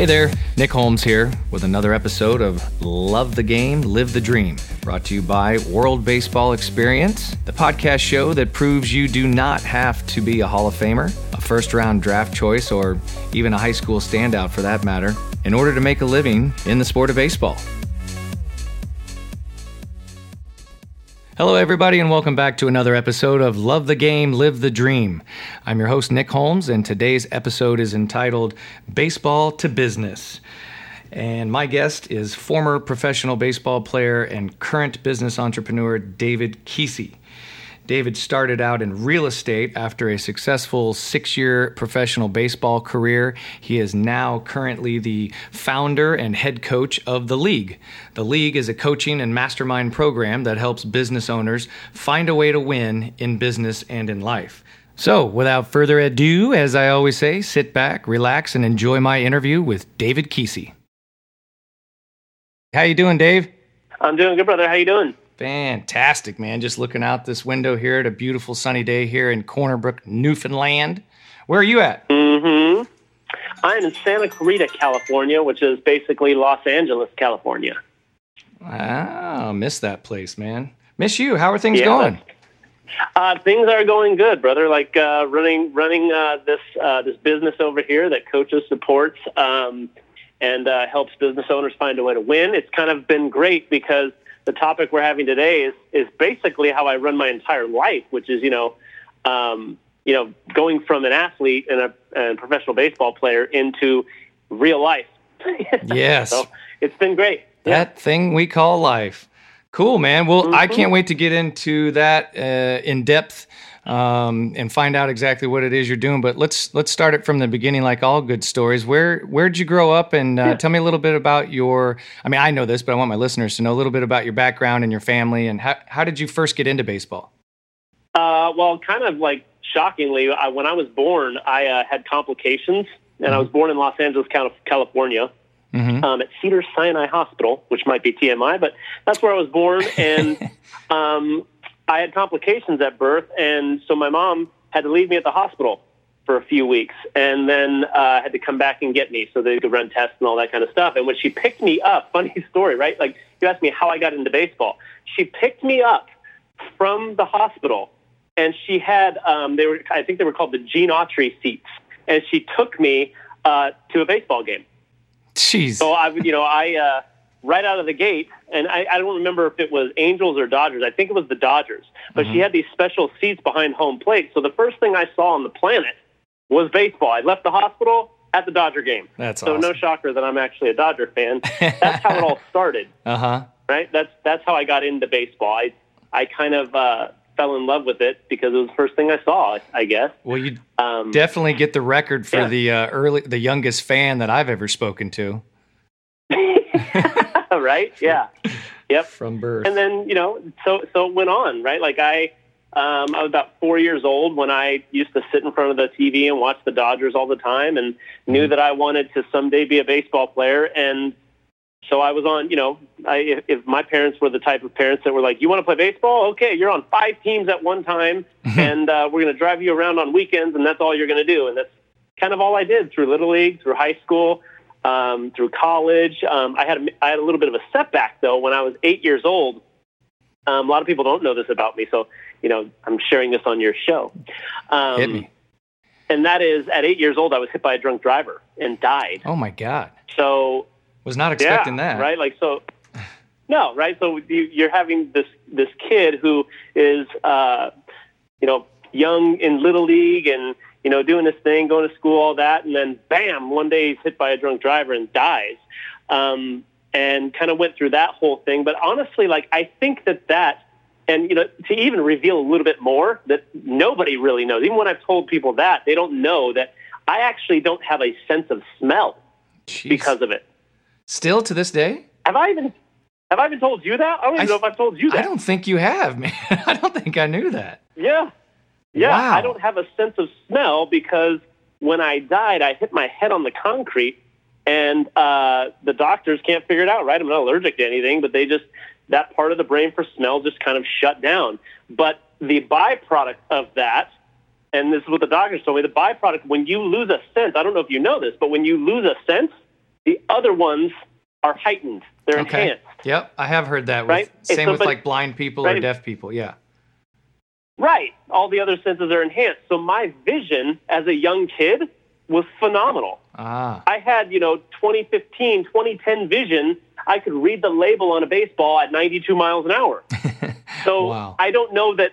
Hey there, Nick Holmes here with another episode of Love the Game, Live the Dream, brought to you by World Baseball Experience, the podcast show that proves you do not have to be a Hall of Famer, a first-round draft choice, or even a high school standout for that matter, in order to make a living in the sport of baseball. Hello, everybody, and welcome back to another episode of Love the Game, Live the Dream. I'm your host, Nick Holmes, and today's episode is entitled Baseball to Business. And my guest is former professional baseball player and current business entrepreneur David Kesey. David started out in real estate after a successful 6-year professional baseball career. He is now currently the founder and head coach of The League. The League is a coaching and mastermind program that helps business owners find a way to win in business and in life. So, without further ado, as I always say, sit back, relax, and enjoy my interview with David Kesey. How you doing, Dave? I'm doing good, brother. How you doing? Fantastic, man. Just looking out this window here at a beautiful sunny day here in Corner Brook, Newfoundland. Where are you at? I'm in Santa Clarita, California, which is basically Los Angeles, California. Wow, miss that place, man. Miss you. How are things going? Things are going good, brother. Like running this business over here that coaches, supports, and helps business owners find a way to win. It's kind of been great because the topic we're having today is basically how I run my entire life, which is, going from an athlete and a professional baseball player into real life. Yes. So it's been great. That thing we call life. Cool, man. Well, I can't wait to get into that in depth and find out exactly what it is you're doing. But let's start it from the beginning, like all good stories. Where'd you grow up? And tell me a little bit about I know this, but I want my listeners to know a little bit about your background and your family. And how did you first get into baseball? Well, kind of like shockingly, when I was born, I had complications. And I was born in Los Angeles, California. At Cedars-Sinai Hospital, which might be TMI, but that's where I was born. And I had complications at birth, and so my mom had to leave me at the hospital for a few weeks, and then had to come back and get me so they could run tests and all that kind of stuff. And when she picked me up, funny story, right? Like, you asked me how I got into baseball. She picked me up from the hospital, and she had they were called the Gene Autry seats, and she took me to a baseball game. Jeez. So I right out of the gate, and I don't remember if it was Angels or Dodgers. I think it was the Dodgers. But she had these special seats behind home plate. So the first thing I saw on the planet was baseball. I left the hospital at the Dodger game. That's so awesome. No shocker that I'm actually a Dodger fan. That's how it all started. Right. That's how I got into baseball. I kind of fell in love with it because it was the first thing I saw, I guess. Well, you definitely get the record for the youngest fan that I've ever spoken to. Right? Yeah. Yep. From birth. And then, so it went on, right? Like I was about 4 years old when I used to sit in front of the TV and watch the Dodgers all the time and knew that I wanted to someday be a baseball player. And so I was on, if my parents were the type of parents that were like, you want to play baseball? Okay, you're on 5 teams at one time, and we're going to drive you around on weekends, and that's all you're going to do. And that's kind of all I did through Little League, through high school, through college. I had a little bit of a setback, though, when I was 8 years old. A lot of people don't know this about me, so, I'm sharing this on your show. Hit me. And that is, at 8 years old, I was hit by a drunk driver and died. Oh, my God. So... was not expecting that. Right? Like, so, no, right? So you're having this kid who is, young in Little League and, doing his thing, going to school, all that. And then, bam, one day he's hit by a drunk driver and dies. And kind of went through that whole thing. But honestly, like, I think that, and, to even reveal a little bit more that nobody really knows. Even when I've told people that, they don't know that I actually don't have a sense of smell. Jeez. Because of it. Still to this day? Have I even told you that? I don't even know if I've told you that. I don't think you have, man. I don't think I knew that. Yeah. Wow. I don't have a sense of smell because when I died, I hit my head on the concrete, and the doctors can't figure it out, right? I'm not allergic to anything, but that part of the brain for smell just kind of shut down. But the byproduct of that, and this is what the doctors told me, the byproduct, when you lose a sense, I don't know if you know this, but when you lose a sense, The other ones are heightened. They're enhanced. Yep, I have heard that. Right? Same with like blind people or deaf people, yeah. Right. All the other senses are enhanced. So my vision as a young kid was phenomenal. Ah. I had, 2015, 2010 vision. I could read the label on a baseball at 92 miles an hour. So wow. I don't know that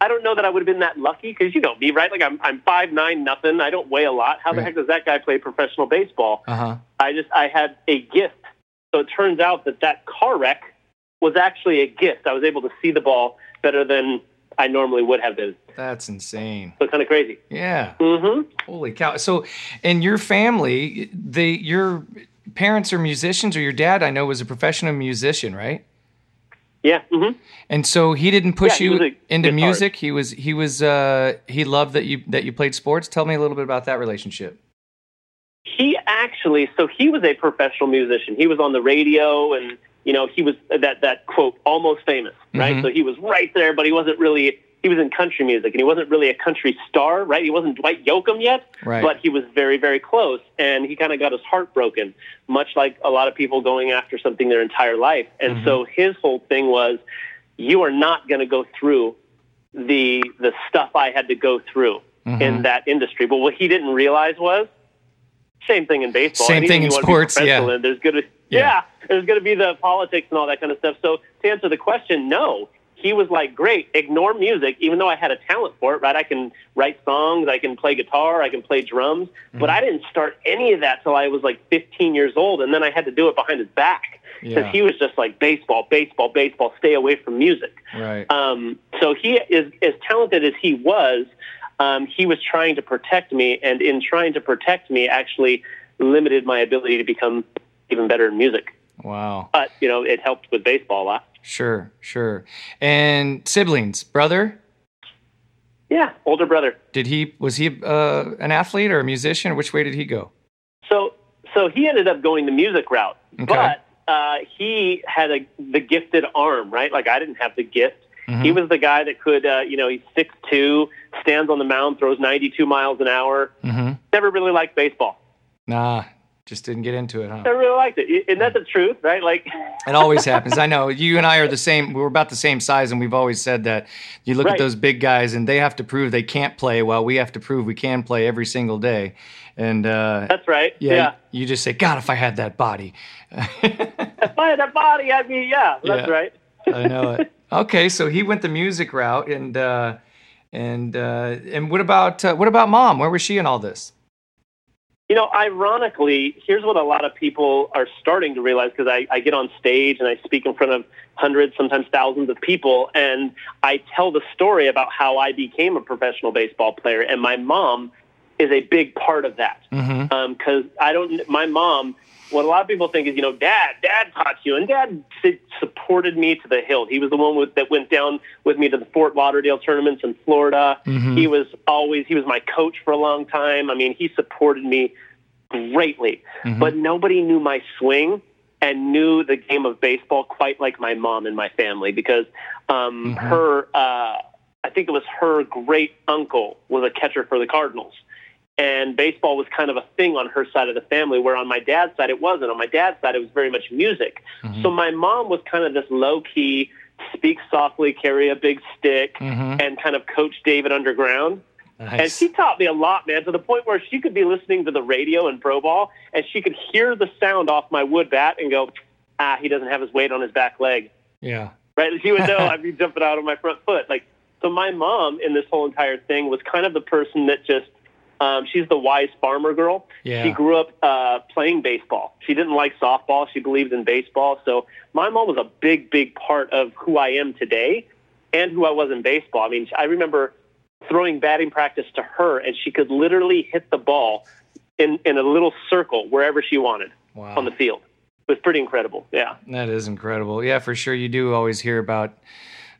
I would have been that lucky because, me, right? Like I'm 5'9", nothing. I don't weigh a lot. How the heck does that guy play professional baseball? Uh-huh. I had a gift. So it turns out that car wreck was actually a gift. I was able to see the ball better than I normally would have been. That's insane. So kind of crazy. Yeah. Mm-hmm. Holy cow. So, and your family, your parents are musicians, or your dad, I know, was a professional musician, right? Yeah. Mm-hmm. And so he didn't push you into music. He loved that you played sports. Tell me a little bit about that relationship. He was a professional musician. He was on the radio and, he was that quote, almost famous, right? Mm-hmm. So he was right there, but he was in country music and he wasn't really a country star, right? He wasn't Dwight Yoakam yet, right. But he was very, very close. And he kind of got his heart broken, much like a lot of people going after something their entire life. And mm-hmm. so his whole thing was, you are not going to go through the stuff I had to go through mm-hmm. in that industry. But what he didn't realize was, same thing in baseball. Same thing in sports, yeah. And there's going to be the politics and all that kind of stuff. So to answer the question, no. He was like, great, ignore music, even though I had a talent for it, right? I can write songs, I can play guitar, I can play drums, mm-hmm. but I didn't start any of that till I was like 15 years old, and then I had to do it behind his back because he was just like, baseball, baseball, baseball, stay away from music. Right. So he is as talented as he was, he was trying to protect me, and in trying to protect me, actually limited my ability to become even better in music. Wow. But, it helped with baseball a lot. Sure, sure. And siblings, brother? Yeah, older brother. Was he an athlete or a musician? Or which way did he go? So he ended up going the music route, okay. But he had the gifted arm, right? Like I didn't have the gift. Mm-hmm. He was the guy that could, he's 6'2", stands on the mound, throws 92 miles an hour. Mm-hmm. Never really liked baseball. Nah. Just didn't get into it, huh? I really liked it. Isn't that the truth, right? Like, it always happens. I know. You and I are the same. We're about the same size, and we've always said that. You look at those big guys, and they have to prove they can't play while we have to prove we can play every single day. And that's right. Yeah, yeah. You just say, God, if I had that body. If I had that body, I'd be, that's right. I know it. Okay, so he went the music route. And what about mom? Where was she in all this? Ironically, here's what a lot of people are starting to realize, because I get on stage and I speak in front of hundreds, sometimes thousands of people, and I tell the story about how I became a professional baseball player, and my mom is a big part of that. Mm-hmm. My mom, what a lot of people think is, Dad taught you, and Dad supported me to the hilt. He was the one that went down with me to the Fort Lauderdale tournaments in Florida. Mm-hmm. He was my coach for a long time. I mean, he supported me greatly, mm-hmm. but nobody knew my swing and knew the game of baseball quite like my mom and my family, because mm-hmm. I think it was her great uncle was a catcher for the Cardinals. And baseball was kind of a thing on her side of the family, where on my dad's side, it wasn't. On my dad's side, it was very much music. Mm-hmm. So my mom was kind of this low-key, speak softly, carry a big stick, mm-hmm. and kind of coach David underground. Nice. And she taught me a lot, man, to the point where she could be listening to the radio and pro ball, and she could hear the sound off my wood bat and go, he doesn't have his weight on his back leg. Yeah. Right? She would know I'd be jumping out on my front foot. Like, so my mom in this whole entire thing was kind of the person that just, she's the wise farmer girl. Yeah. She grew up playing baseball. She didn't like softball. She believed in baseball. So my mom was a big, big part of who I am today and who I was in baseball. I mean, I remember throwing batting practice to her, and she could literally hit the ball in a little circle wherever she wanted on the field. It was pretty incredible. Yeah. That is incredible. Yeah, for sure. You do always hear about,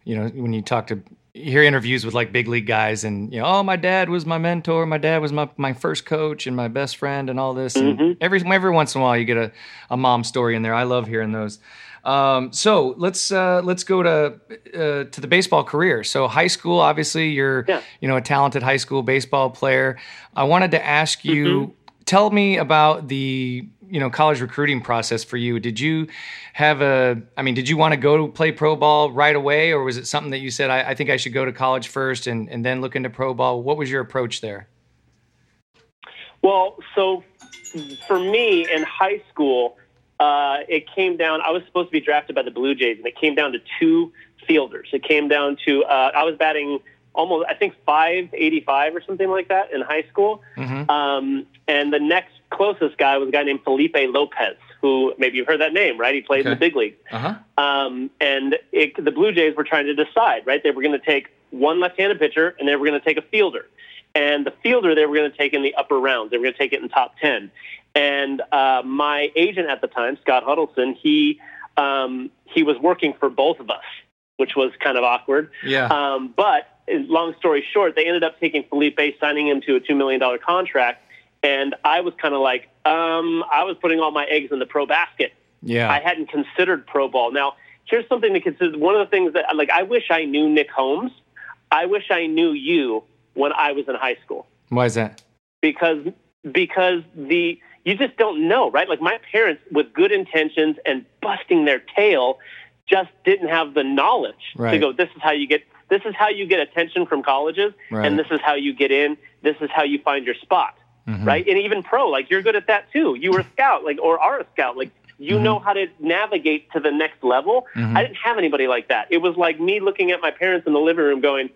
when you talk to you hear interviews with like big league guys, and my dad was my mentor, my dad was my first coach and my best friend and all this. Mm-hmm. And every once in a while you get a mom story in there. I love hearing those. So let's go to the baseball career. So high school, obviously you're a talented high school baseball player. I wanted to ask you, mm-hmm. tell me about the college recruiting process for you? Did you have did you want to go play pro ball right away? Or was it something that you said, I think I should go to college first and then look into pro ball? What was your approach there? Well, so for me in high school, it came down, I was supposed to be drafted by the Blue Jays, and it came down to two fielders. It came down to, I was batting almost, I think, .585 or something like that in high school. Mm-hmm. And the next closest guy was a guy named Felipe Lopez, who maybe you've heard that name, right? He played in the big league. Uh-huh. The Blue Jays were trying to decide, right? They were going to take one left-handed pitcher, and they were going to take a fielder. And the fielder they were going to take in the upper rounds. They were going to take it in top 10. And my agent at the time, Scott Huddleston, he was working for both of us, which was kind of awkward. Yeah. But long story short, they ended up taking Felipe, signing him to a $2 million contract. And I was kind of like, I was putting all my eggs in the pro basket. Yeah. I hadn't considered pro ball. Now, here's something to consider. One of the things that, I wish I knew Nick Holmes. I wish I knew you when I was in high school. Why is that? Because you just don't know, right? My parents, with good intentions and busting their tail, just didn't have the knowledge to go, this is how you get attention from colleges, and this is how you get in, this is how you find your spot, right? And even pro, you're good at that too. You were a scout, or are a scout, you know how to navigate to the next level. I didn't have anybody like that. It was like me looking at my parents in the living room going,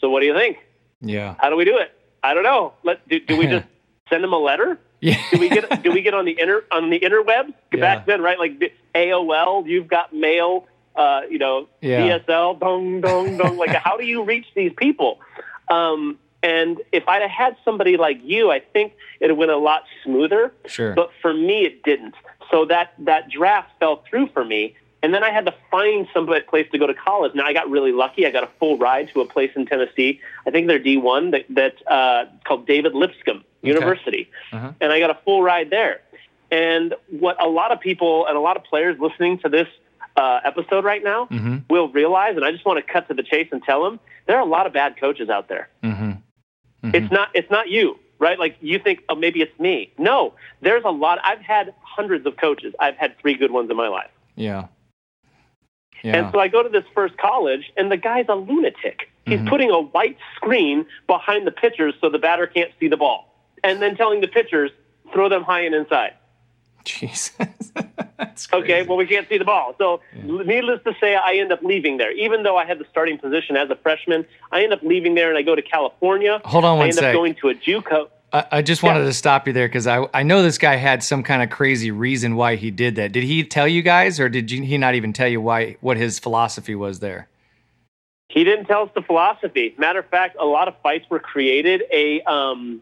so what do you think? Yeah. How do we do it? I don't know. Do we just send them a letter? Yeah. Do we get on the interweb back then? Right, AOL. You've got mail. DSL. Dong dong dong. How do you reach these people? And if I'd have had somebody like you, I think it went a lot smoother. Sure. But for me, it didn't. So that draft fell through for me. And then I had to find some place to go to college. Now, I got really lucky. I got a full ride to a place in Tennessee. I think they're D1 that's called David Lipscomb University. Uh-huh. And I got a full ride there. And what a lot of people and a lot of players listening to this episode right now will realize, and I just want to cut to the chase and tell them, there are a lot of bad coaches out there. It's not you, right? You think, oh, maybe it's me. No, there's a lot. I've had hundreds of coaches. I've had three good ones in my life. Yeah. Yeah. And so I go to this first college, and the guy's a lunatic. He's putting a white screen behind the pitchers so the batter can't see the ball, and then telling the pitchers, throw them high and inside. Jesus. That's crazy. Okay, well, we can't see the ball. So needless to say, I end up leaving there. Even though I had the starting position as a freshman, I end up leaving there, and I go to California. Hold on one second. I end up going to a JUCO. I just wanted to stop you there because I know this guy had some kind of crazy reason why he did that. Did he tell you guys, or did he not even tell you what his philosophy was there? He didn't tell us the philosophy. Matter of fact, a lot of fights were created. One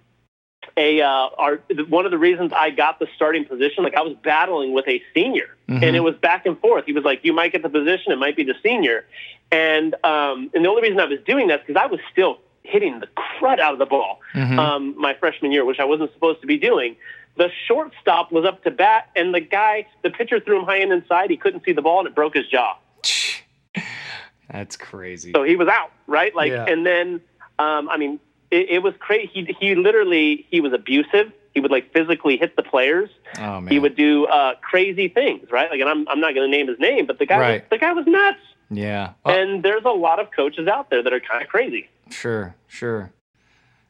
of the reasons I got the starting position, I was battling with a senior, and it was back and forth. He was like, "You might get the position, it might be the senior," and the only reason I was doing that is because I was still hitting the crud out of the ball my freshman year, which I wasn't supposed to be doing. The shortstop was up to bat, and the pitcher threw him high and inside. He couldn't see the ball, and it broke his jaw. That's crazy. So he was out, right? And then, it was crazy. He was abusive. He would physically hit the players. Oh, man. He would do crazy things, right? And I'm not going to name his name, but the guy was nuts. Yeah. Oh. And there's a lot of coaches out there that are kind of crazy. Sure.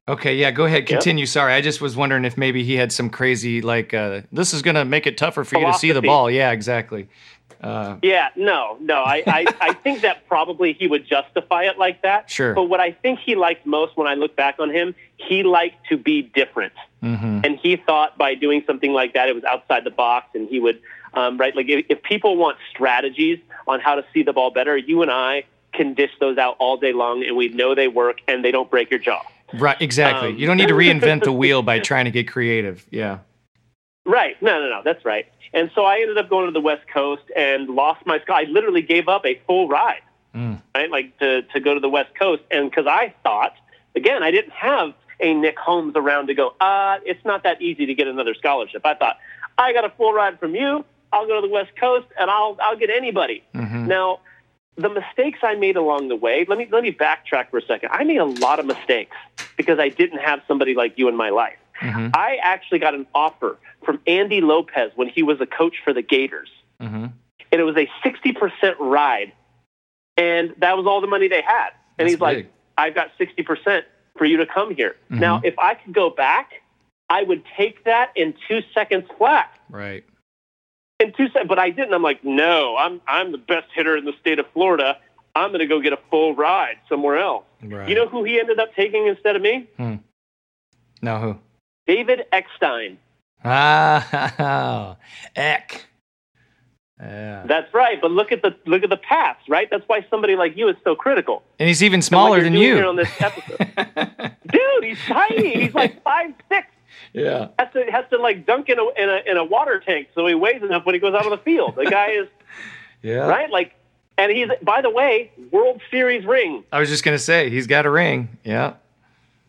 Okay, yeah, go ahead. Continue. Yep. Sorry, I just was wondering if maybe he had some crazy, this is going to make it tougher for philosophy. You to see the ball. Yeah, exactly. No. I think that probably he would justify it like that. Sure. But what I think he liked most when I look back on him, he liked to be different. And he thought by doing something like that, it was outside the box, and he would, if people want strategies on how to see the ball better, you and I can dish those out all day long, and we know they work, and they don't break your jaw. Right, exactly. You don't need to reinvent the wheel by trying to get creative. Yeah. Right. No, that's right. And so I ended up going to the West Coast and lost my scholarship. I literally gave up a full ride, right? To go to the West Coast. And because I thought, again, I didn't have a Nick Holmes around to go, it's not that easy to get another scholarship. I thought, I got a full ride from you. I'll go to the West Coast, and I'll get anybody. Now, the mistakes I made along the way, let me backtrack for a second. I made a lot of mistakes because I didn't have somebody like you in my life. Mm-hmm. I actually got an offer from Andy Lopez when he was a coach for the Gators. Mm-hmm. And it was a 60% ride. And that was all the money they had. And he's like, I've got 60% for you to come here. Mm-hmm. Now, if I could go back, I would take that in 2 seconds flat. Right. In 2 seconds, but I didn't. I'm like, no, I'm the best hitter in the state of Florida. I'm going to go get a full ride somewhere else. Right. You know who he ended up taking instead of me? Hmm. No, who? David Eckstein. Ah, Eck. Yeah. That's right. But look at the paths, right? That's why somebody like you is so critical. And he's even smaller than you. Here on this episode. Dude, he's tiny. He's like 5'6". Yeah. Has to like dunk in a water tank so he weighs enough when he goes out on the field. The guy is yeah. Right? Like, and he's, by the way, World Series ring. I was just going to say, he's got a ring. Yeah.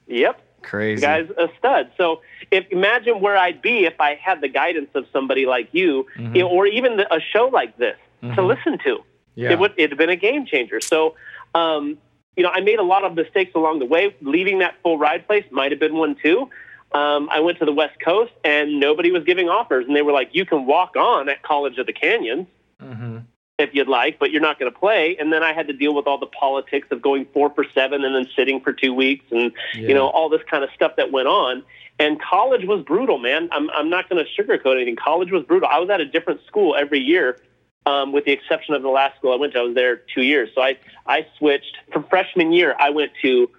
Yep. Crazy. The guy's a stud. So imagine where I'd be if I had the guidance of somebody like you, mm-hmm. or even a show like this mm-hmm. to listen to. Yeah. It'd have been a game changer. So, I made a lot of mistakes along the way. Leaving that full ride place might have been one too. I went to the West Coast, and nobody was giving offers. And they were like, you can walk on at College of the Canyons mm-hmm. if you'd like, but you're not going to play. And then I had to deal with all the politics of going 4 for 7 and then sitting for 2 weeks and, yeah. All this kind of stuff that went on. And college was brutal, man. I'm not going to sugarcoat anything. College was brutal. I was at a different school every year, with the exception of the last school I went to. I was there 2 years. So I switched. From freshman year, I went to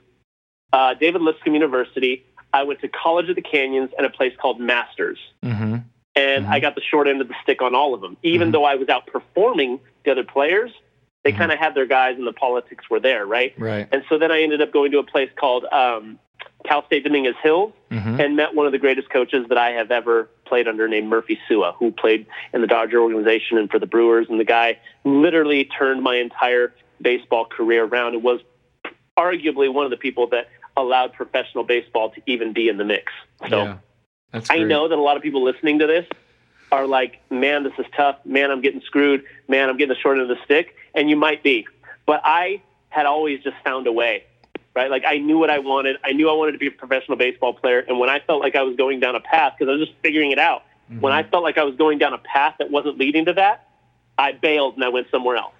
David Lipscomb University. I went to College of the Canyons and a place called Masters. Mm-hmm. And mm-hmm. I got the short end of the stick on all of them. Even mm-hmm. though I was outperforming the other players, they mm-hmm. kind of had their guys and the politics were there, right? Right. And so then I ended up going to a place called Cal State Dominguez Hills mm-hmm. and met one of the greatest coaches that I have ever played under named Murphy Sua, who played in the Dodger organization and for the Brewers. And the guy literally turned my entire baseball career around and was arguably one of the people that allowed professional baseball to even be in the mix. So yeah, that's great. I know that a lot of people listening to this are like, man, this is tough. Man, I'm getting screwed. Man, I'm getting the short end of the stick. And you might be. But I had always just found a way, right? Like, I knew what I wanted. I knew I wanted to be a professional baseball player. And when I felt like I was going down a path, because I was just figuring it out, mm-hmm. when I felt like I was going down a path that wasn't leading to that, I bailed and I went somewhere else.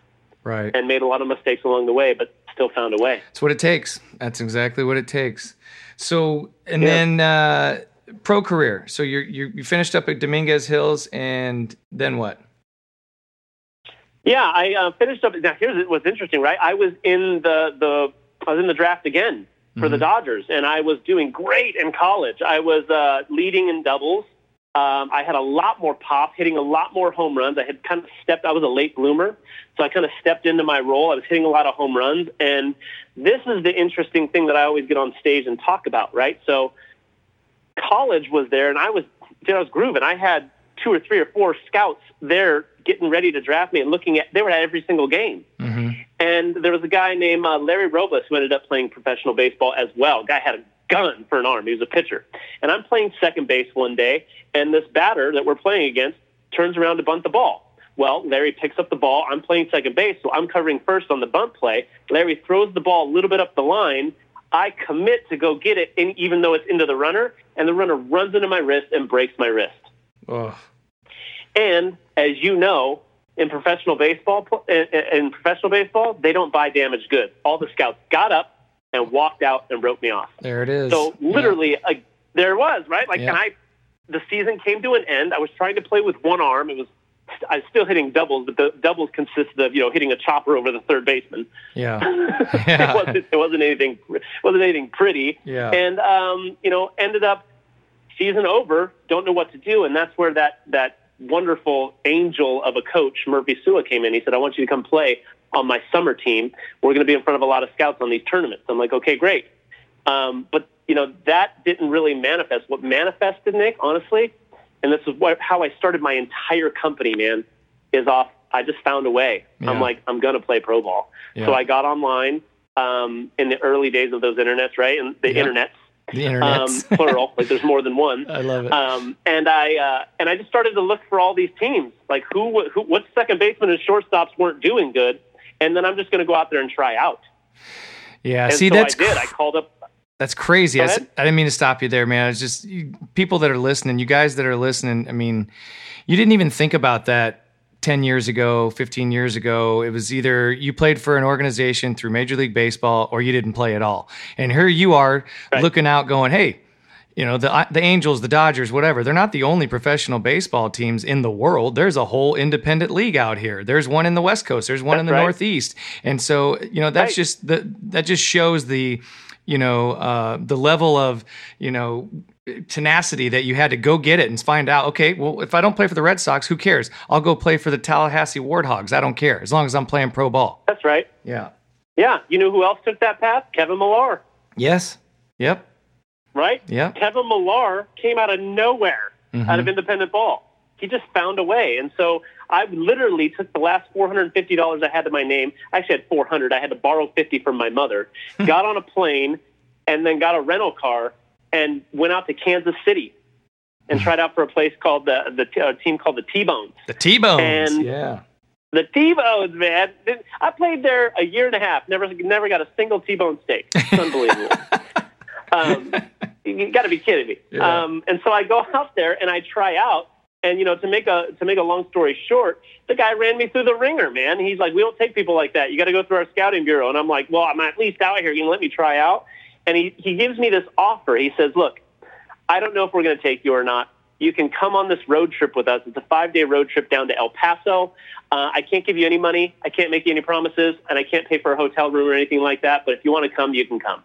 Right. And made a lot of mistakes along the way, but still found a way. That's what it takes. That's exactly what it takes. So, and yeah. then pro career. So you finished up at Dominguez Hills, and then what? Yeah, I finished up. Now, here's what's interesting, right? I was in the draft again for mm-hmm. the Dodgers, and I was doing great in college. I was leading in doubles. I had a lot more pop, hitting a lot more home runs. I had kind of I was a late bloomer, so I kind of stepped into my role. I was hitting a lot of home runs, and this is the interesting thing that I always get on stage and talk about, right? So college was there, and I was grooving. I had 2 or 3 or 4 scouts there getting ready to draft me and looking at – they were at every single game. Mm-hmm. And there was a guy named Larry Robles who ended up playing professional baseball as well. Guy had a gun for an arm. He was a pitcher. And I'm playing second base one day, and this batter that we're playing against turns around to bunt the ball. Well, Larry picks up the ball. I'm playing second base, so I'm covering first on the bunt play. Larry throws the ball a little bit up the line. I commit to go get it, and even though it's into the runner, and the runner runs into my wrist and breaks my wrist. Oh. And as you know, in professional baseball, they don't buy damaged goods. All the scouts got up and walked out and wrote me off. There it is. So literally, yeah. There it was, right? Like, yeah. And the season came to an end. I was trying to play with one arm. I was still hitting doubles, but the doubles consisted of, hitting a chopper over the third baseman. Yeah. Yeah. It wasn't anything pretty. Yeah. And, ended up season over, don't know what to do. And that's where that wonderful angel of a coach, Murphy Sua, came in. He said, I want you to come play on my summer team. We're going to be in front of a lot of scouts on these tournaments. I'm like, okay, great. But, that didn't really manifest. What manifested, Nick, honestly, and this is how I started my entire company, man, is off. I just found a way. Yeah. I'm like, I'm going to play pro ball. Yeah. So I got online in the early days of those internets, right? And the yeah. internets. The internets. Plural, like there's more than one. I love it. And I just started to look for all these teams. Like who what second baseman and shortstops weren't doing good. And then I'm just going to go out there and try out. Yeah, and that's I called up. That's crazy. I didn't mean to stop you there, man. It's just people that are listening, you guys that are listening. I mean, you didn't even think about that 10 years ago, 15 years ago. It was either you played for an organization through Major League Baseball or you didn't play at all. And here you are looking out going, hey, you know, the Angels, the Dodgers, whatever. They're not the only professional baseball teams in the world. There's a whole independent league out here. There's one in the West Coast. There's one in the Northeast. And so, you know, that's just that just shows the level of, tenacity that you had to go get it and find out, okay, well, if I don't play for the Red Sox, who cares? I'll go play for the Tallahassee Warthogs. I don't care as long as I'm playing pro ball. That's right. Yeah. Yeah. You know who else took that path? Kevin Millar. Yes. Yep. Right? Yeah. Kevin Millar came out of nowhere, out of independent ball. He just found a way. And so I literally took the last $450 I had to my name. I actually had $400. I had to borrow $50 from my mother. Got on a plane and then got a rental car and went out to Kansas City and tried out for a place called a team called the T Bones. The T Bones. And yeah. The T Bones, man. I played there a year and a half. Never got a single T Bone steak. It's unbelievable. You got to be kidding me. Yeah. And so I go out there and I try out. And, to make a long story short, the guy ran me through the ringer, man. He's like, we don't take people like that. You got to go through our scouting bureau. And I'm like, well, I'm at least out here. You can let me try out. And he gives me this offer. He says, look, I don't know if we're going to take you or not. You can come on this road trip with us. It's a 5-day road trip down to El Paso. I can't give you any money. I can't make you any promises. And I can't pay for a hotel room or anything like that. But if you want to come, you can come.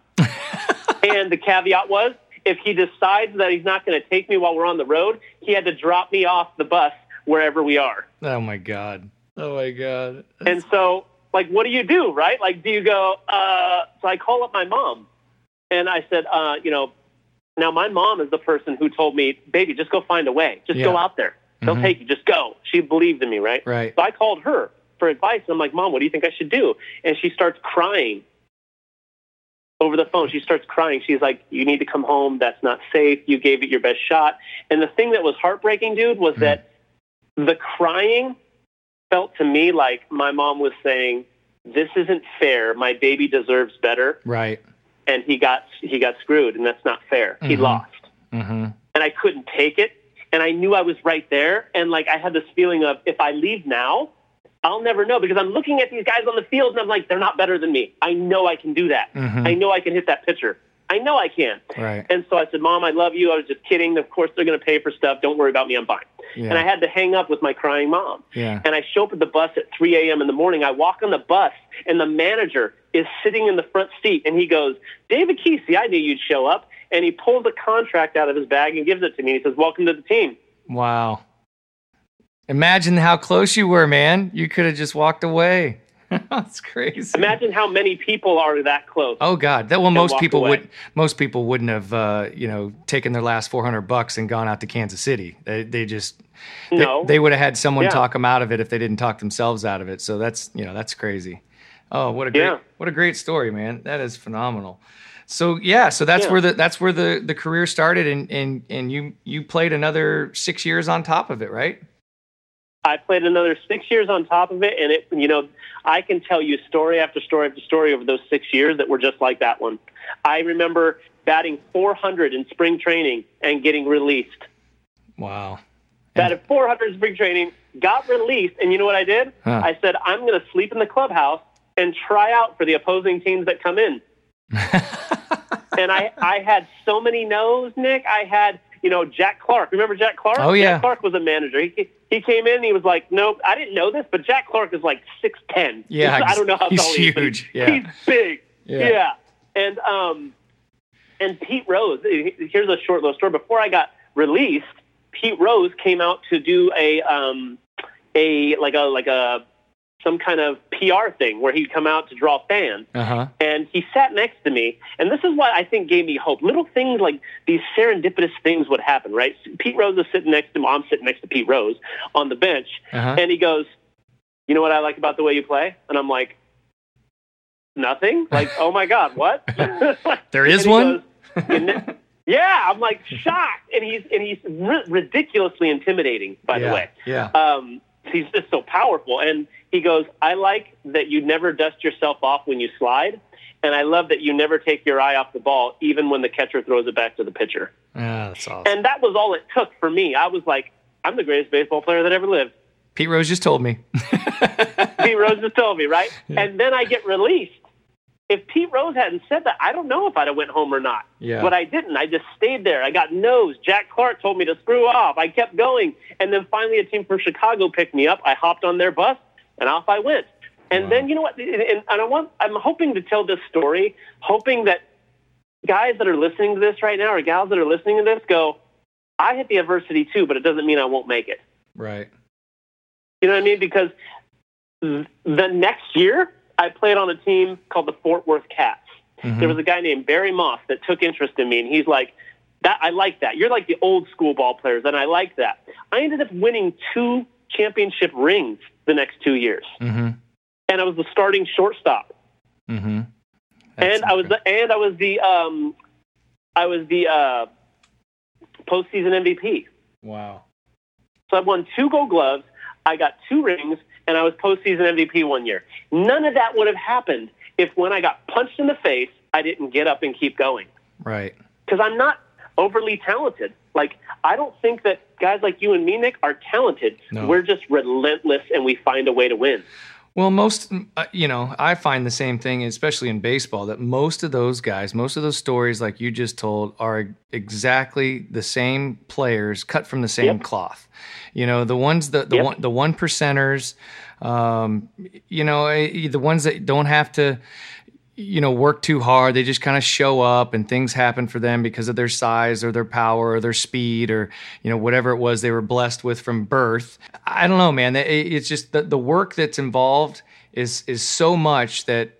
And the caveat was, if he decides that he's not going to take me while we're on the road, he had to drop me off the bus wherever we are. Oh, my God. Oh, my God. And so, what do you do, right? Do you go, so I call up my mom. And I said, now my mom is the person who told me, baby, just go find a way. Just go out there. They'll take you. Just go. She believed in me, right? Right. So I called her for advice. I'm like, Mom, what do you think I should do? And she starts crying over the phone. She starts crying. She's like, you need to come home. That's not safe. You gave it your best shot. And the thing that was heartbreaking, dude, was that the crying felt to me like my mom was saying, this isn't fair. My baby deserves better. Right. And he got screwed, and that's not fair. He lost. And I couldn't take it, and I knew I was right there. And, I had this feeling of, if I leave now, I'll never know, because I'm looking at these guys on the field, and I'm like, they're not better than me. I know I can do that. I know I can hit that pitcher. I know I can. Right. And so I said, Mom, I love you. I was just kidding. Of course, they're going to pay for stuff. Don't worry about me. I'm fine. Yeah. And I had to hang up with my crying mom. Yeah. And I show up at the bus at 3 a.m. in the morning. I walk on the bus, and the manager is sitting in the front seat, and he goes, David Kesey, I knew you'd show up. And he pulls a contract out of his bag and gives it to me. And he says, welcome to the team. Wow. Imagine how close you were, man. You could have just walked away. That's crazy. Imagine how many people are that close. Oh God, that most people wouldn't have taken their last $400 and gone out to Kansas City. They would have had someone talk them out of it if they didn't talk themselves out of it. So that's crazy. Oh, what a great story, man. That is phenomenal. So that's where the career started, and you played another 6 years on top of it, right? I played another 6 years on top of it, and I can tell you story after story after story over those 6 years that were just like that one. I remember batting .400 in spring training and getting released. Wow. Batted .400 in spring training, got released, and you know what I did? Huh. I said, I'm going to sleep in the clubhouse and try out for the opposing teams that come in. And I had so many no's, Nick. I had... Jack Clark. Remember Jack Clark? Oh, yeah. Jack Clark was a manager. He came in and he was like, nope, I didn't know this, but Jack Clark is 6'10". Yeah. I don't know how tall he is. He's huge. Yeah. He's big. Yeah. And Pete Rose, here's a short little story. Before I got released, Pete Rose came out to do some kind of PR thing where he'd come out to draw fans. Uh-huh. And he sat next to me. And this is what I think gave me hope. Little things like these serendipitous things would happen, right? Pete Rose is sitting next to him. I'm sitting next to Pete Rose on the bench. Uh-huh. And he goes, you know what I like about the way you play? And I'm like, nothing? Oh my God, what? There is one? Goes, yeah, I'm shocked. And he's ridiculously intimidating, by the way. Yeah. He's just so powerful. And he goes, I like that you never dust yourself off when you slide. And I love that you never take your eye off the ball, even when the catcher throws it back to the pitcher. Yeah, that's awesome. And that was all it took for me. I was like, I'm the greatest baseball player that ever lived. Pete Rose just told me. Pete Rose just told me, right? Yeah. And then I get released. If Pete Rose hadn't said that, I don't know if I'd have went home or not. Yeah. But I didn't. I just stayed there. I got nosed. Jack Clark told me to screw off. I kept going. And then finally a team from Chicago picked me up. I hopped on their bus, and off I went. And wow. Then, you know what, and I'm hoping to tell this story, hoping that guys that are listening to this right now or gals that are listening to this go, I hit the adversity too, but it doesn't mean I won't make it. Right. You know what I mean? Because the next year, I played on a team called the Fort Worth Cats. Mm-hmm. There was a guy named Barry Moss that took interest in me, and he's like, "That I like that. You're like the old school ball players, and I like that." I ended up winning 2 championship rings the next 2 years, mm-hmm. and I was the starting shortstop. Mm-hmm. And I was good. I was the postseason MVP. Wow! So I won 2 Gold Gloves. I got 2 rings. And I was postseason MVP one year. None of that would have happened if when I got punched in the face, I didn't get up and keep going. Right. Because I'm not overly talented. Like, I don't think that guys like you and me, Nick, are talented. No. We're just relentless and we find a way to win. Well, most, I find the same thing, especially in baseball, that most of those guys, most of those stories like you just told are exactly the same players cut from the same cloth. You know, the ones that the one percenters, the ones that don't have to, work too hard. They just kind of show up and things happen for them because of their size or their power or their speed or, whatever it was they were blessed with from birth. I don't know, man. It's just the work that's involved is so much that,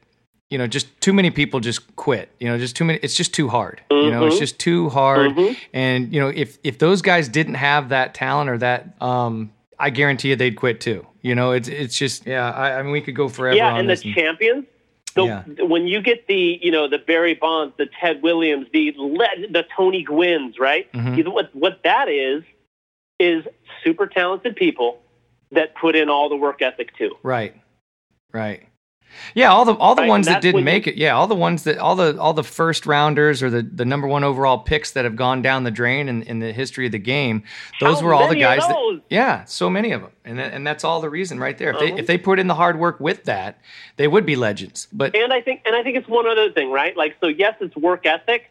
just too many people just quit, just too many. It's just too hard, it's just too hard. Mm-hmm. And, if those guys didn't have that talent or that, I guarantee you they'd quit too. It's just, I mean, we could go forever. Yeah. On and this the champions. So when you get the, the Barry Bonds, the Ted Williams, the Tony Gwynns, right? Mm-hmm. You know, what that is super talented people that put in all the work ethic too. Right. Right. Yeah. All the ones that didn't make it. Yeah. All the ones that, all the first rounders or the number 1 overall picks that have gone down the drain in the history of the game. Those were all the guys that, so many of them. And that's all the reason right there. If they put in the hard work with that, they would be legends. But and I think it's one other thing, right? Like, so yes, it's work ethic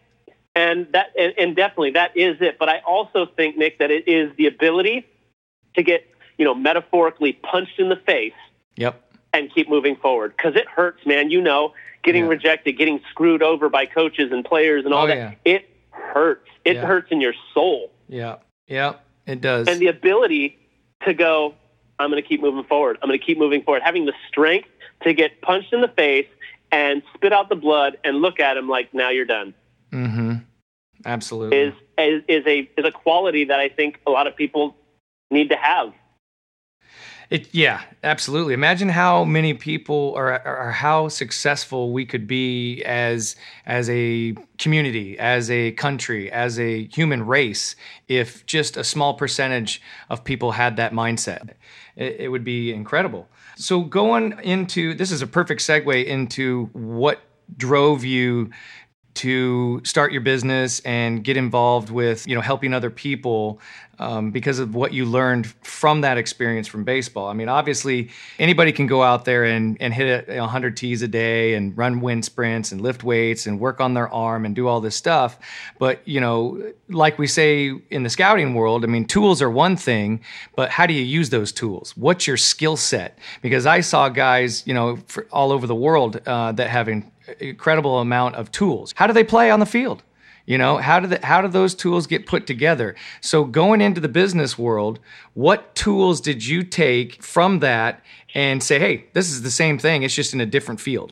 and definitely that is it. But I also think, Nick, that it is the ability to get, metaphorically punched in the face. Yep. And keep moving forward because it hurts, man. Getting rejected, getting screwed over by coaches and players and all that. Yeah. It hurts. It hurts in your soul. Yeah. Yeah, it does. And the ability to go, I'm going to keep moving forward. I'm going to keep moving forward. Having the strength to get punched in the face and spit out the blood and look at him like, now you're done. Mm-hmm. Absolutely. Is a quality that I think a lot of people need to have. Absolutely. Imagine how many people or how successful we could be as a community, as a country, as a human race, if just a small percentage of people had that mindset. It would be incredible. So going into, this is a perfect segue into what drove you to start your business and get involved with, helping other people because of what you learned from that experience from baseball. I mean, obviously, anybody can go out there and hit 100 tees a day and run wind sprints and lift weights and work on their arm and do all this stuff. But, like we say in the scouting world, I mean, tools are one thing, but how do you use those tools? What's your skill set? Because I saw guys, all over the world that have incredible amount of tools. How do they play on the field? How do those tools get put together? So going into the business world, what tools did you take from that and say, hey, this is the same thing, it's just in a different field?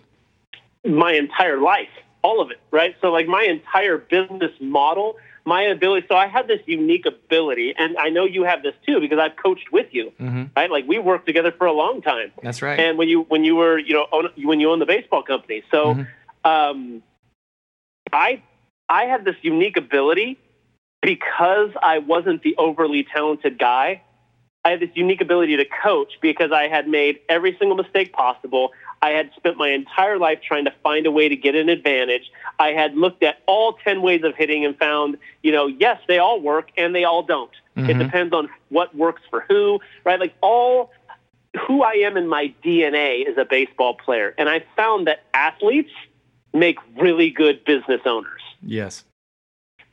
My entire life, all of it, right? So like my entire business model, my ability. So I had this unique ability, and I know you have this too because I've coached with you, mm-hmm. right? Like we worked together for a long time. That's right. And when you were, when you owned the baseball company, so mm-hmm. I had this unique ability because I wasn't the overly talented guy. I had this unique ability to coach because I had made every single mistake possible. I had spent my entire life trying to find a way to get an advantage. I had looked at all 10 ways of hitting and found, yes, they all work and they all don't. Mm-hmm. It depends on what works for who, right? Like all who I am in my DNA is a baseball player. And I found that athletes make really good business owners. Yes.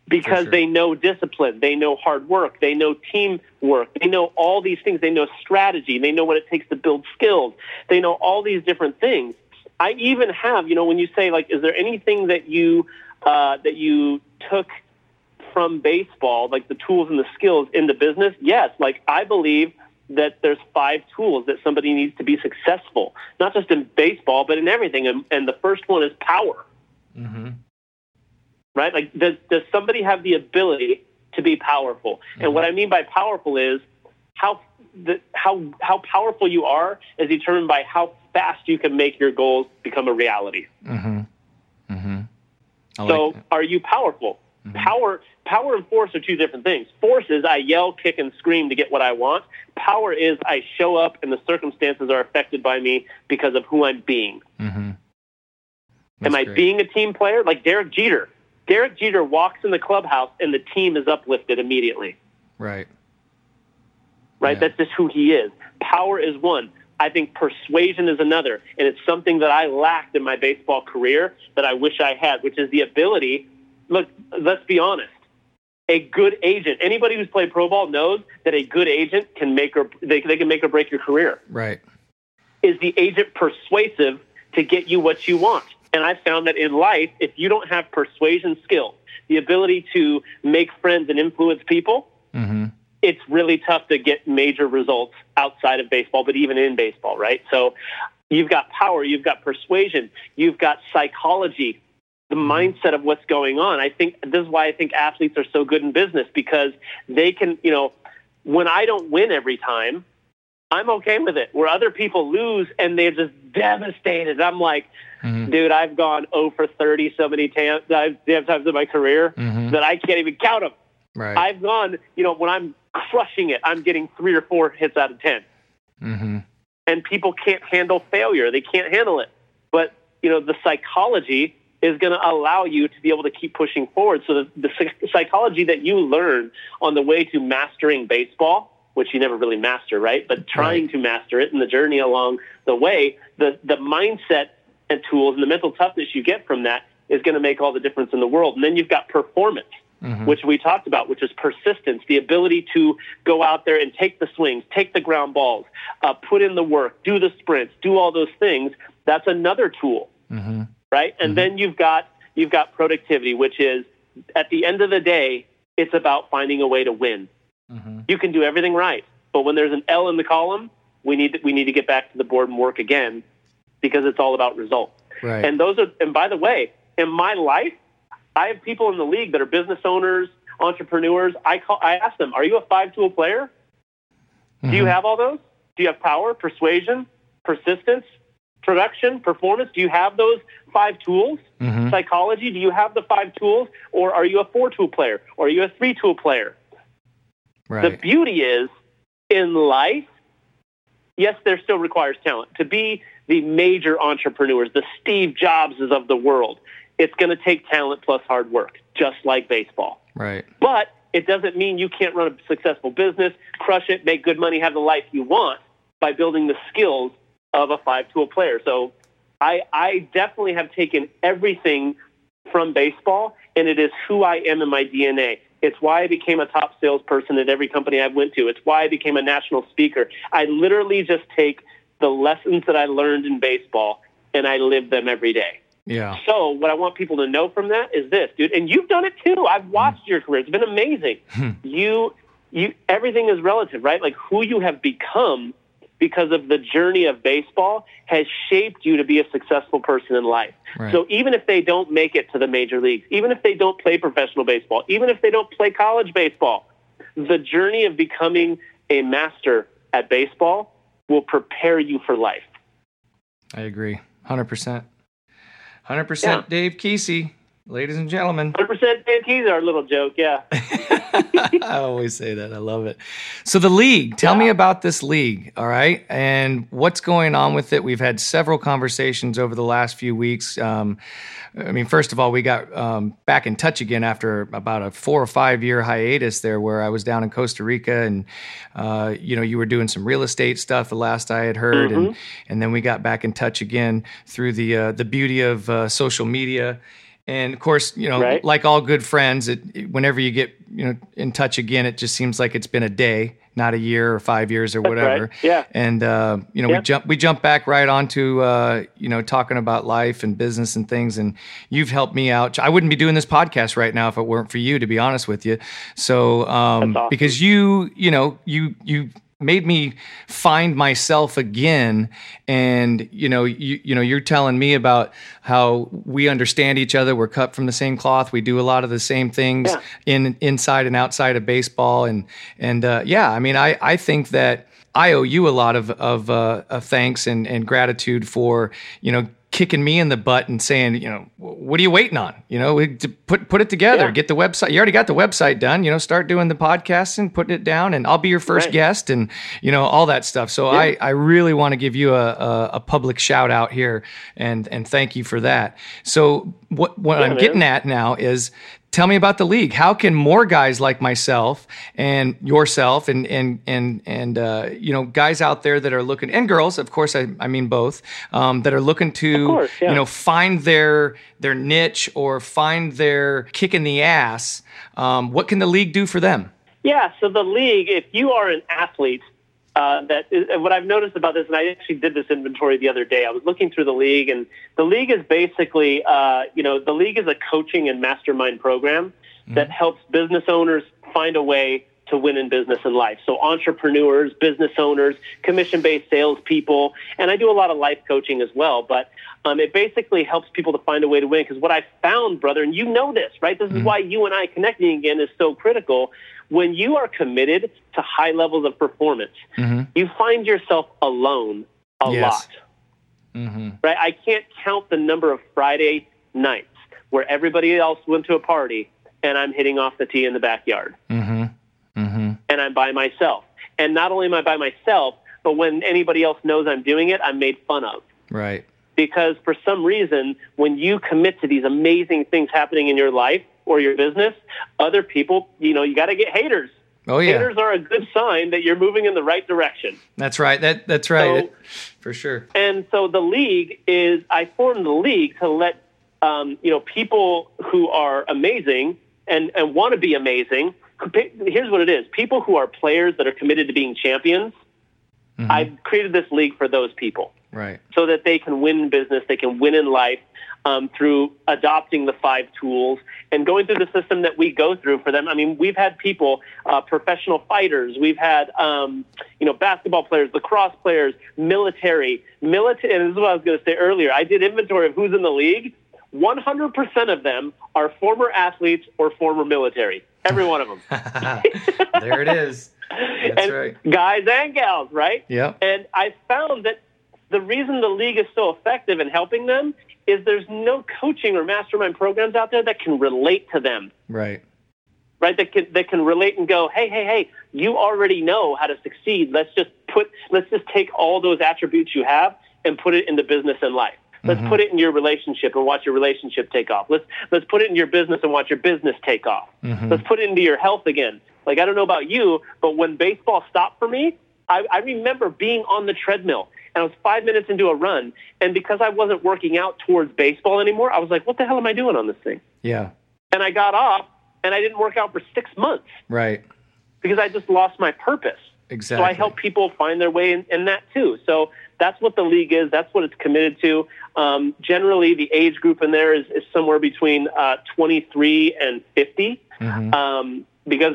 Because they know discipline, they know hard work, they know teamwork, they know all these things, they know strategy, they know what it takes to build skills, they know all these different things. I even have, when you say, like, is there anything that you took from baseball, like the tools and the skills into business? Yes, like I believe that there's 5 tools that somebody needs to be successful, not just in baseball, but in everything. And the first one is power. Mm-hmm. Right? Like, does somebody have the ability to be powerful? Mm-hmm. And what I mean by powerful is how powerful you are is determined by how fast you can make your goals become a reality. Mm-hmm. Mm-hmm. Are you powerful? Mm-hmm. Power and force are two different things. Force is I yell, kick, and scream to get what I want. Power is I show up and the circumstances are affected by me because of who I'm being. Mm-hmm. Am I being a team player? Like Derek Jeter. Derek Jeter walks in the clubhouse and the team is uplifted immediately. Right. Right? Yeah. That's just who he is. Power is one. I think persuasion is another. And it's something that I lacked in my baseball career that I wish I had, which is the ability. Look, let's be honest. A good agent, anybody who's played pro ball knows that a good agent can make or they can make or break your career. Right. Is the agent persuasive to get you what you want? And I found that in life, if you don't have persuasion skills, the ability to make friends and influence people, mm-hmm. it's really tough to get major results outside of baseball, but even in baseball, right? So you've got power, you've got persuasion, you've got psychology, the mindset of what's going on. I think this is why I think athletes are so good in business, because they can, when I don't win every time, I'm okay with it. Where other people lose and they're just devastated. I'm like, mm-hmm. dude, I've gone 0 for 30 so many times in my career mm-hmm. that I can't even count them. Right. I've gone, when I'm crushing it, I'm getting 3 or 4 hits out of 10. Mm-hmm. And people can't handle failure. They can't handle it. But, the psychology is going to allow you to be able to keep pushing forward. So the psychology that you learn on the way to mastering baseball, which you never really master, right? But trying to master it and the journey along the way, the mindset and tools and the mental toughness you get from that is going to make all the difference in the world. And then you've got performance, mm-hmm. which we talked about, which is persistence, the ability to go out there and take the swings, take the ground balls, put in the work, do the sprints, do all those things. That's another tool, mm-hmm. right? And mm-hmm. then you've got productivity, which is at the end of the day, it's about finding a way to win. Mm-hmm. You can do everything right, but when there's an L in the column, we need to get back to the board and work again, because it's all about results. Right. And by the way, in my life, I have people in the league that are business owners, entrepreneurs. I ask them, "Are you a 5-tool player? Mm-hmm. Do you have all those? Do you have power, persuasion, persistence, production, performance? Do you have those 5 tools? Mm-hmm. Psychology? Do you have the 5 tools, or are you a 4-tool player, or are you a 3-tool player?" Right. The beauty is, in life, yes, there still requires talent. To be the major entrepreneurs, the Steve Jobs of the world, it's going to take talent plus hard work, just like baseball. Right. But it doesn't mean you can't run a successful business, crush it, make good money, have the life you want by building the skills of a 5-tool player. So I definitely have taken everything from baseball, and it is who I am in my DNA. It's why I became a top salesperson at every company I went to. It's why I became a national speaker. I literally just take the lessons that I learned in baseball and I live them every day. Yeah. So what I want people to know from that is this, dude, and you've done it too. I've watched your career. It's been amazing. You everything is relative, right? Like who you have become because of the journey of baseball has shaped you to be a successful person in life. Right. So even if they don't make it to the major leagues, even if they don't play professional baseball, even if they don't play college baseball, the journey of becoming a master at baseball will prepare you for life. I agree. 100%. Dave Kesey, Ladies and gentlemen. 100% Panties are a little joke, yeah. I always say that. I love it. So the league, tell me about this league, all right, and what's going on with it. We've had several conversations over the last few weeks. First of all, we got back in touch again after about a 4 or 5 year hiatus there where I was down in Costa Rica, and you were doing some real estate stuff the last I had heard, mm-hmm. and then we got back in touch again through the beauty of social media. And of course, right. Like all good friends, whenever you get in touch again, it just seems like it's been a day, not a year or 5 years or whatever. Right. Yeah. And we jump back right onto talking about life and business and things. And you've helped me out. I wouldn't be doing this podcast right now if it weren't for you, to be honest with you. So that's awesome. Because you made me find myself again, and you're telling me about how we understand each other. We're cut from the same cloth. We do a lot of the same things inside and outside of baseball, I think that I owe you a lot of thanks and gratitude for kicking me in the butt and saying, what are you waiting on? Put it together, get the website. You already got the website done, start doing the podcast and putting it down, and I'll be your first guest and, all that stuff. So I really want to give you a public shout out here and thank you for that. So what I'm getting at now is, tell me about the league. How can more guys like myself and yourself and guys out there that are looking, and girls, of course, I mean both, that are looking to, find their niche or find their kick in the ass, what can the league do for them? Yeah, so the league, if you are an athlete, what I've noticed about this, and I actually did this inventory the other day, I was looking through the league, and the league is basically, the league is a coaching and mastermind program that helps business owners find a way to win in business and life. So entrepreneurs, business owners, commission-based salespeople, and I do a lot of life coaching as well, but it basically helps people to find a way to win. Because what I found, brother, and you know this, right? This is why you and I connecting again is so critical. When you are committed to high levels of performance, you find yourself alone a lot. Mm-hmm. Right? I can't count the number of Friday nights where everybody else went to a party and I'm hitting off the tee in the backyard. Mm-hmm. Mm-hmm. And I'm by myself. And not only am I by myself, but when anybody else knows I'm doing it, I'm made fun of. Right. Because for some reason, when you commit to these amazing things happening in your life or your business, other people, you got to get haters. Oh, yeah. Haters are a good sign that you're moving in the right direction. That's right. That's right. For sure. And so the league is, I formed the league to let, people who are amazing and want to be amazing. Here's what it is. People who are players that are committed to being champions, I've created this league for those people. Right. So that they can win in business, they can win in life through adopting the 5 tools and going through the system that we go through for them. I mean, we've had people, professional fighters, we've had, basketball players, lacrosse players, military, and this is what I was going to say earlier. I did inventory of who's in the league. 100% of them are former athletes or former military. Every one of them. There it is. That's right. Guys and gals, right? Yeah. And I found that the reason the league is so effective in helping them is there's no coaching or mastermind programs out there that can relate to them. Right. Right? That can relate and go, hey, you already know how to succeed. Let's just take all those attributes you have and put it into business and life. Let's put it in your relationship and watch your relationship take off. Let's put it in your business and watch your business take off. Mm-hmm. Let's put it into your health again. Like, I don't know about you, but when baseball stopped for me, I remember being on the treadmill, and I was 5 minutes into a run, and because I wasn't working out towards baseball anymore, I was like, what the hell am I doing on this thing? Yeah. And I got off, and I didn't work out for 6 months. Right. Because I just lost my purpose. Exactly. So I help people find their way in that too. So that's what the league is. That's what it's committed to. Generally, the age group in there is somewhere between 23 and 50, because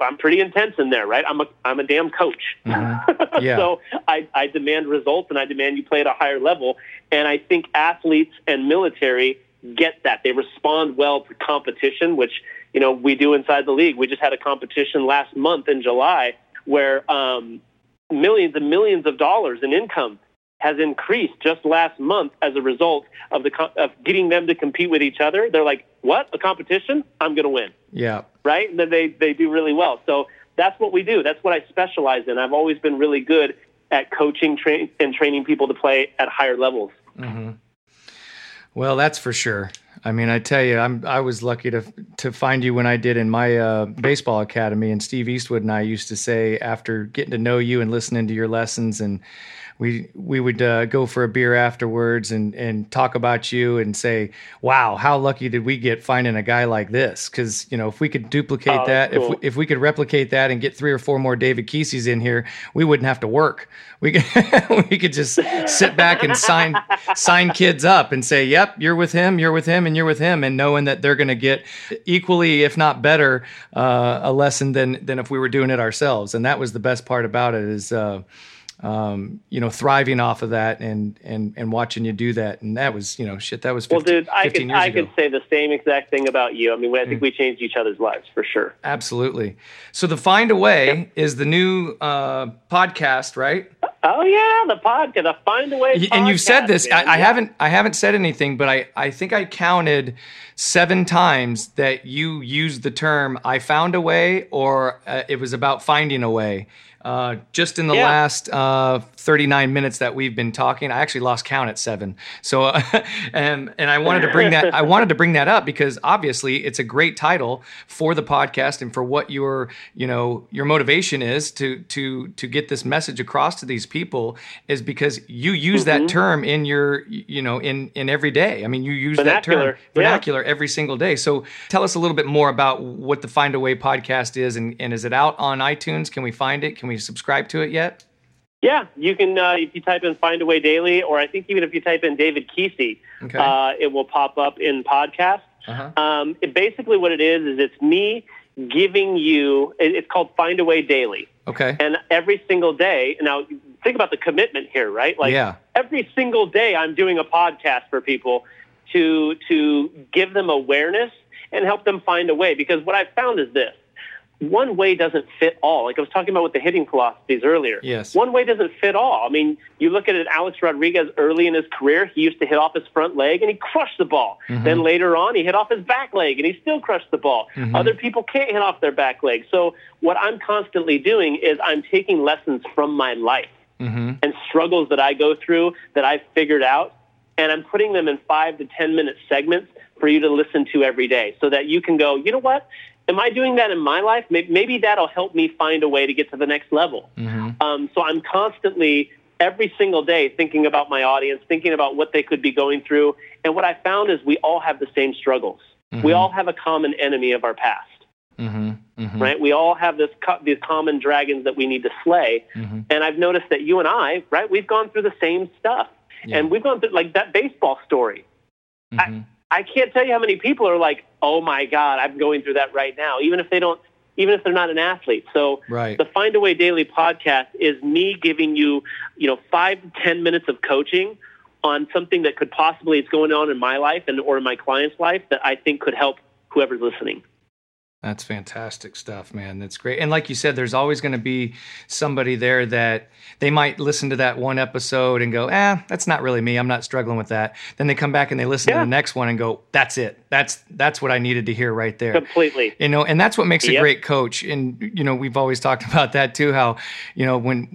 I'm pretty intense in there, right? I'm a damn coach. Mm-hmm. Yeah. So I demand results, and I demand you play at a higher level. And I think athletes and military get that. They respond well to competition, which we do inside the league. We just had a competition last month in July where millions and millions of dollars in income has increased just last month as a result of getting them to compete with each other. They're like, what? A competition? I'm going to win. Yeah. Right? And then they do really well. So that's what we do. That's what I specialize in. I've always been really good at coaching and training people to play at higher levels. Mm-hmm. Well, that's for sure. I mean, I tell you, I was lucky to find you when I did in my baseball academy. And Steve Eastwood and I used to say, after getting to know you and listening to your lessons, and we would go for a beer afterwards and talk about you and say, wow, how lucky did we get finding a guy like this? Because, you know, if we could duplicate that, cool. if we could replicate that and get 3 or 4 more David Keseys in here, we wouldn't have to work. We could just sit back and sign kids up and say, yep, you're with him, and knowing that they're going to get equally, if not better, a lesson than if we were doing it ourselves. And that was the best part about it is, you know, thriving off of that and watching you do that. And that was, you know, shit, that was 15 years ago. I could say the same exact thing about you. I mean, I think we changed each other's lives for sure. Absolutely. So the Find a Way is the new podcast, right? Oh yeah, the podcast, the Find a Way podcast. And you've said this. I haven't said anything, but I think I counted 7 times that you used the term "I found a way" or it was about finding a way. Just in the last 39 minutes that we've been talking, I actually lost count at 7. So, and I wanted to bring that up because obviously it's a great title for the podcast and for what your motivation is to get this message across to these people is because you use that term in your, you know, in every day. I mean, you use that term vernacular every single day. So tell us a little bit more about what the Find a Way podcast is, and is it out on iTunes? Can we find it? Can we subscribe to it yet? Yeah, you can if you type in Find a Way Daily, or I think even if you type in David Kesey, it will pop up in podcast. Uh-huh. Basically what it is it's me giving you, it's called Find a Way Daily. Okay. And every single day, now think about the commitment here, right? Like every single day I'm doing a podcast for people to give them awareness and help them find a way. Because what I've found is this. One way doesn't fit all. Like I was talking about with the hitting philosophies earlier. Yes. One way doesn't fit all. I mean, you look at it, Alex Rodriguez early in his career, he used to hit off his front leg and he crushed the ball. Mm-hmm. Then later on, he hit off his back leg and he still crushed the ball. Mm-hmm. Other people can't hit off their back leg. So what I'm constantly doing is I'm taking lessons from my life and struggles that I go through that I've figured out, and I'm putting them in 5 to 10 minute segments for you to listen to every day so that you can go, you know what? Am I doing that in my life? Maybe that'll help me find a way to get to the next level. Mm-hmm. So I'm constantly, every single day, thinking about my audience, thinking about what they could be going through. And what I found is we all have the same struggles. Mm-hmm. We all have a common enemy of our past. Mm-hmm. Mm-hmm. Right? We all have these common dragons that we need to slay. Mm-hmm. And I've noticed that you and I, right, we've gone through the same stuff. Yeah. And we've gone through, like, that baseball story. Mm-hmm. I can't tell you how many people are like, oh my God, I'm going through that right now, even if they're not an athlete. So the Find a Way Daily podcast is me giving you, you know, 5 to 10 minutes of coaching on something that could possibly is going on in my life and or in my client's life that I think could help whoever's listening. That's fantastic stuff, man. That's great. And like you said, there's always going to be somebody there that they might listen to that one episode and go, that's not really me. I'm not struggling with that. Then they come back and they listen to the next one and go, that's it. That's what I needed to hear right there. Completely. You know, and that's what makes a great coach. And, you know, we've always talked about that too, how, you know, when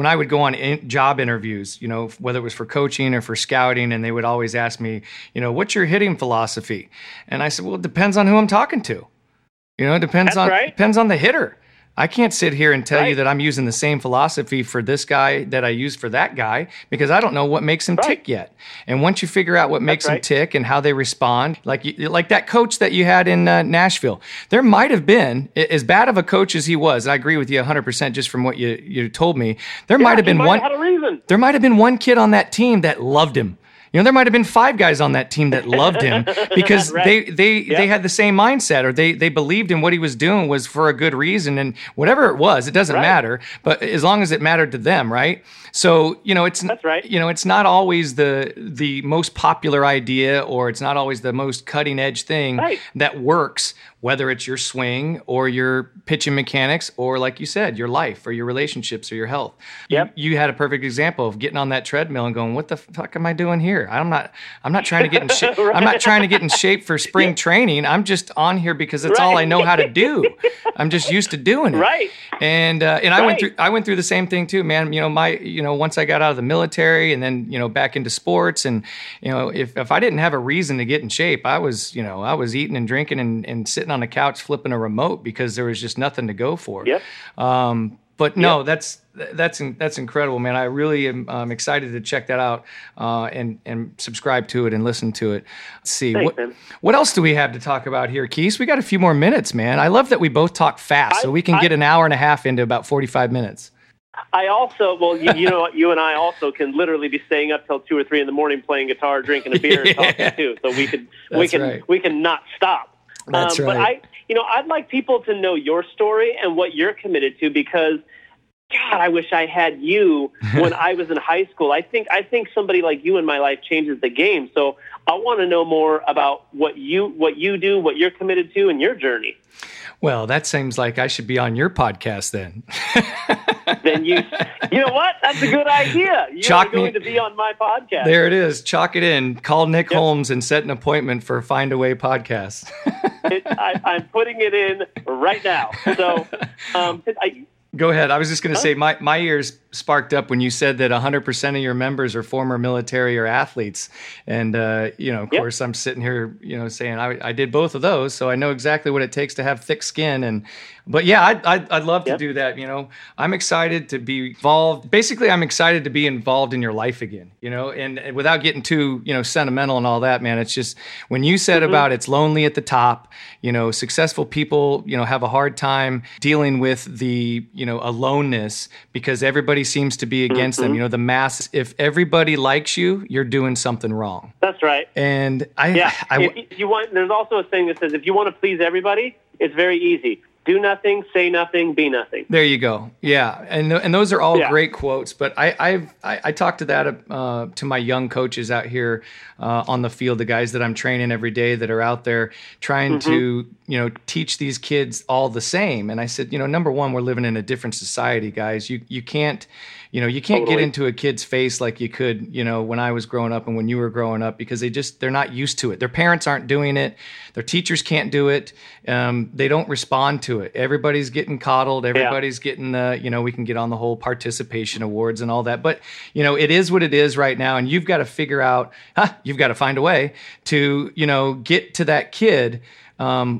I would go on job interviews, you know, whether it was for coaching or for scouting, and they would always ask me, you know, what's your hitting philosophy? And I said, well, it depends on who I'm talking to. You know, it depends on the hitter. I can't sit here and tell you that I'm using the same philosophy for this guy that I use for that guy because I don't know what makes him tick yet. And once you figure out what makes him tick and how they respond, like that coach that you had in Nashville, there might have been, as bad of a coach as he was, and I agree with you 100% just from what you told me, there might have been one kid on that team that loved him. You know, there might have been five guys on that team that loved him because they had the same mindset, or they believed in what he was doing was for a good reason. And whatever it was, it doesn't matter, but as long as it mattered to them, right? So, you know, you know, it's not always the most popular idea, or it's not always the most cutting edge thing that works, whether it's your swing or your pitching mechanics, or like you said, your life or your relationships or your health. Yep. You had a perfect example of getting on that treadmill and going, what the fuck am I doing here? I'm not trying to get in shape. I'm not trying to get in shape for spring training. I'm just on here because it's all I know how to do. I'm just used to doing it. Right. And I went through the same thing too, man. You know, once I got out of the military and then, you know, back into sports, and, you know, if I didn't have a reason to get in shape, I was eating and drinking and sitting on the couch flipping a remote because there was just nothing to go for. Yeah. But no, that's incredible, man. I really am excited to check that out and subscribe to it and listen to it. Let's see. Thanks, what else do we have to talk about here, Keese? We got a few more minutes, man. I love that we both talk fast, so we can get an hour and a half into about 45 minutes. I also, you know, you and I also can literally be staying up till 2 or 3 in the morning playing guitar, drinking a beer, and talking too. So we can not stop. That's right. But I'd like people to know your story and what you're committed to, because God, I wish I had you when I was in high school. I think somebody like you in my life changes the game. So I want to know more about what you do, what you're committed to, and your journey. Well, that seems like I should be on your podcast then. Then you know what? That's a good idea. You're going to be on my podcast. There it is. Chalk it in. Call Nick Holmes and set an appointment for Find a Way podcast. I'm putting it in right now. So, go ahead. I was just going to say my ears sparked up when you said that 100% of your members are former military or athletes. And, you know, of course, I'm sitting here, you know, saying I did both of those. So I know exactly what it takes to have thick skin. But yeah, I'd love to do that. You know, I'm excited to be involved. Basically, I'm excited to be involved in your life again, you know, and without getting too, you know, sentimental and all that, man. It's just when you said about it's lonely at the top, you know, successful people, you know, have a hard time dealing with the, you know, aloneness, because everybody seems to be against them. You know, the mass, if everybody likes you, you're doing something wrong. That's right. And there's also a thing that says, if you want to please everybody, it's very easy. Do nothing, say nothing, be nothing. There you go. Yeah. And those are all great quotes, but I talk to that, to my young coaches out here, on the field, the guys that I'm training every day that are out there trying to, you know, teach these kids all the same. And I said, you know, number one, we're living in a different society, guys. You can't get into a kid's face like you could, you know, when I was growing up and when you were growing up, because they're not used to it. Their parents aren't doing it. Their teachers can't do it. They don't respond to it. Everybody's getting coddled. Everybody's getting the, you know, we can get on the whole participation awards and all that, but you know, it is what it is right now. And you've got to figure out, you've got to find a way to, you know, get to that kid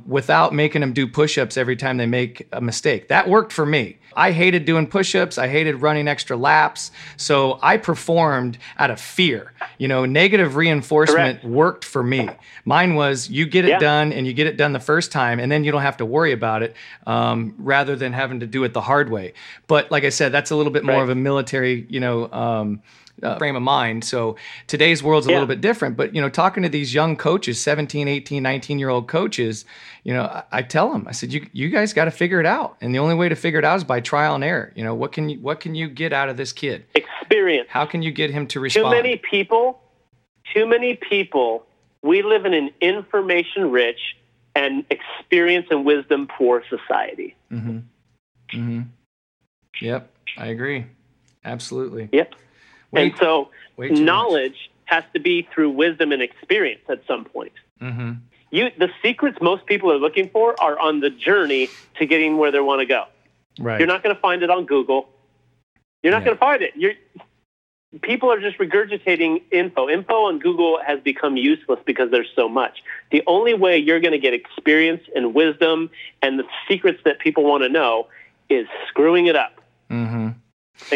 without making them do push-ups every time they make a mistake. That worked for me. I hated doing push-ups. I hated running extra laps. So I performed out of fear. You know, negative reinforcement worked for me. Mine was you get it done, and you get it done the first time, and then you don't have to worry about it, rather than having to do it the hard way. But like I said, that's a little bit more of a military, you know, frame of mind. So today's world's a little bit different, but you know, talking to these young coaches, 17, 18, 19-year-old coaches, you know, I tell them, I said, you guys got to figure it out. And the only way to figure it out is by trial and error. You know, what can you get out of this kid? Experience. How can you get him to respond? Too many people, we live in an information rich and experience and wisdom poor society. Yep. I agree. Absolutely. Yep. And so knowledge has to be through wisdom and experience at some point. The secrets most people are looking for are on the journey to getting where they want to go. Right. You're not going to find it on Google. You're not going to find it. People are just regurgitating info. Info on Google has become useless because there's so much. The only way you're going to get experience and wisdom and the secrets that people want to know is screwing it up and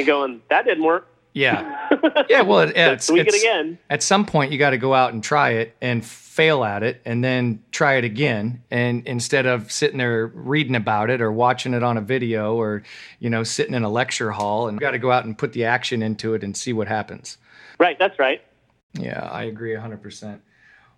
going, that didn't work. Yeah. Well, it's again. At some point you got to go out and try it and fail at it, and then try it again. And instead of sitting there reading about it or watching it on a video, or you know, sitting in a lecture hall, and got to go out and put the action into it and see what happens. Right. That's right. Yeah, I agree 100%.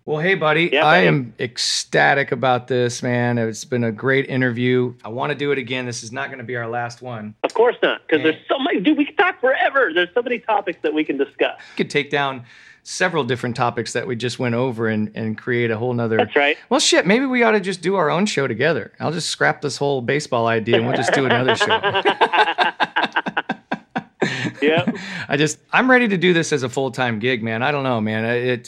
Well, hey, buddy, yeah, I am ecstatic about this, man. It's been a great interview. I want to do it again. This is not going to be our last one. Of course not, because there's so much. Dude, we can talk forever. There's so many topics that we can discuss. We could take down several different topics that we just went over and create a whole nother. That's right. Well, shit, maybe we ought to just do our own show together. I'll just scrap this whole baseball idea and we'll just do another show. Yeah. I'm ready to do this as a full-time gig, man. I don't know, man.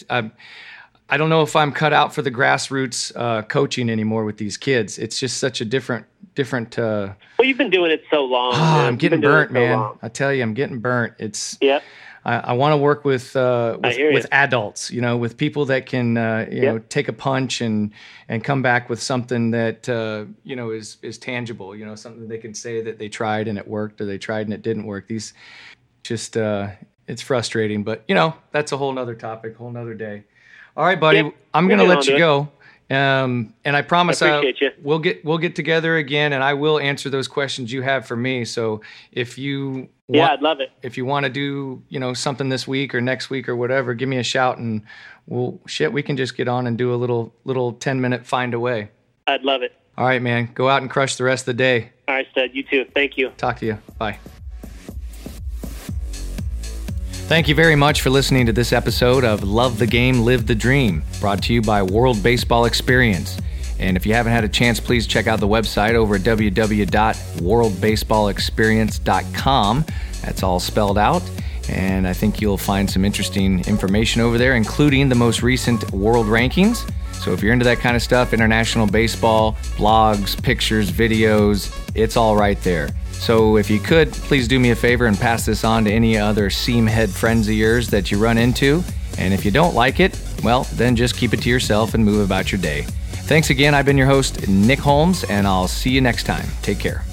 I don't know if I'm cut out for the grassroots coaching anymore with these kids. It's just such a different. Well, you've been doing it so long. I'm getting burnt, man. So I tell you, I'm getting burnt. It's. Yep. I want to work with adults, you know, with people that can, you know, take a punch and come back with something that, you know, is tangible, you know, something they can say that they tried and it worked or they tried and it didn't work. These just, it's frustrating, but you know, that's a whole nother topic, whole nother day. All right, buddy, yeah, I'm going to let you go. And I promise we'll get together again and I will answer those questions you have for me. So if you I'd love it. If you want to do, you know, something this week or next week or whatever, give me a shout and we can just get on and do a little 10-minute Find a Way. I'd love it. All right, man. Go out and crush the rest of the day. All right, stud. You too. Thank you. Talk to you. Bye. Thank you very much for listening to this episode of Love the Game, Live the Dream, brought to you by World Baseball Experience. And if you haven't had a chance, please check out the website over at www.worldbaseballexperience.com. That's all spelled out. And I think you'll find some interesting information over there, including the most recent world rankings. So if you're into that kind of stuff, international baseball, blogs, pictures, videos, it's all right there. So if you could, please do me a favor and pass this on to any other seamhead friends of yours that you run into. And if you don't like it, well, then just keep it to yourself and move about your day. Thanks again. I've been your host, Nick Holmes, and I'll see you next time. Take care.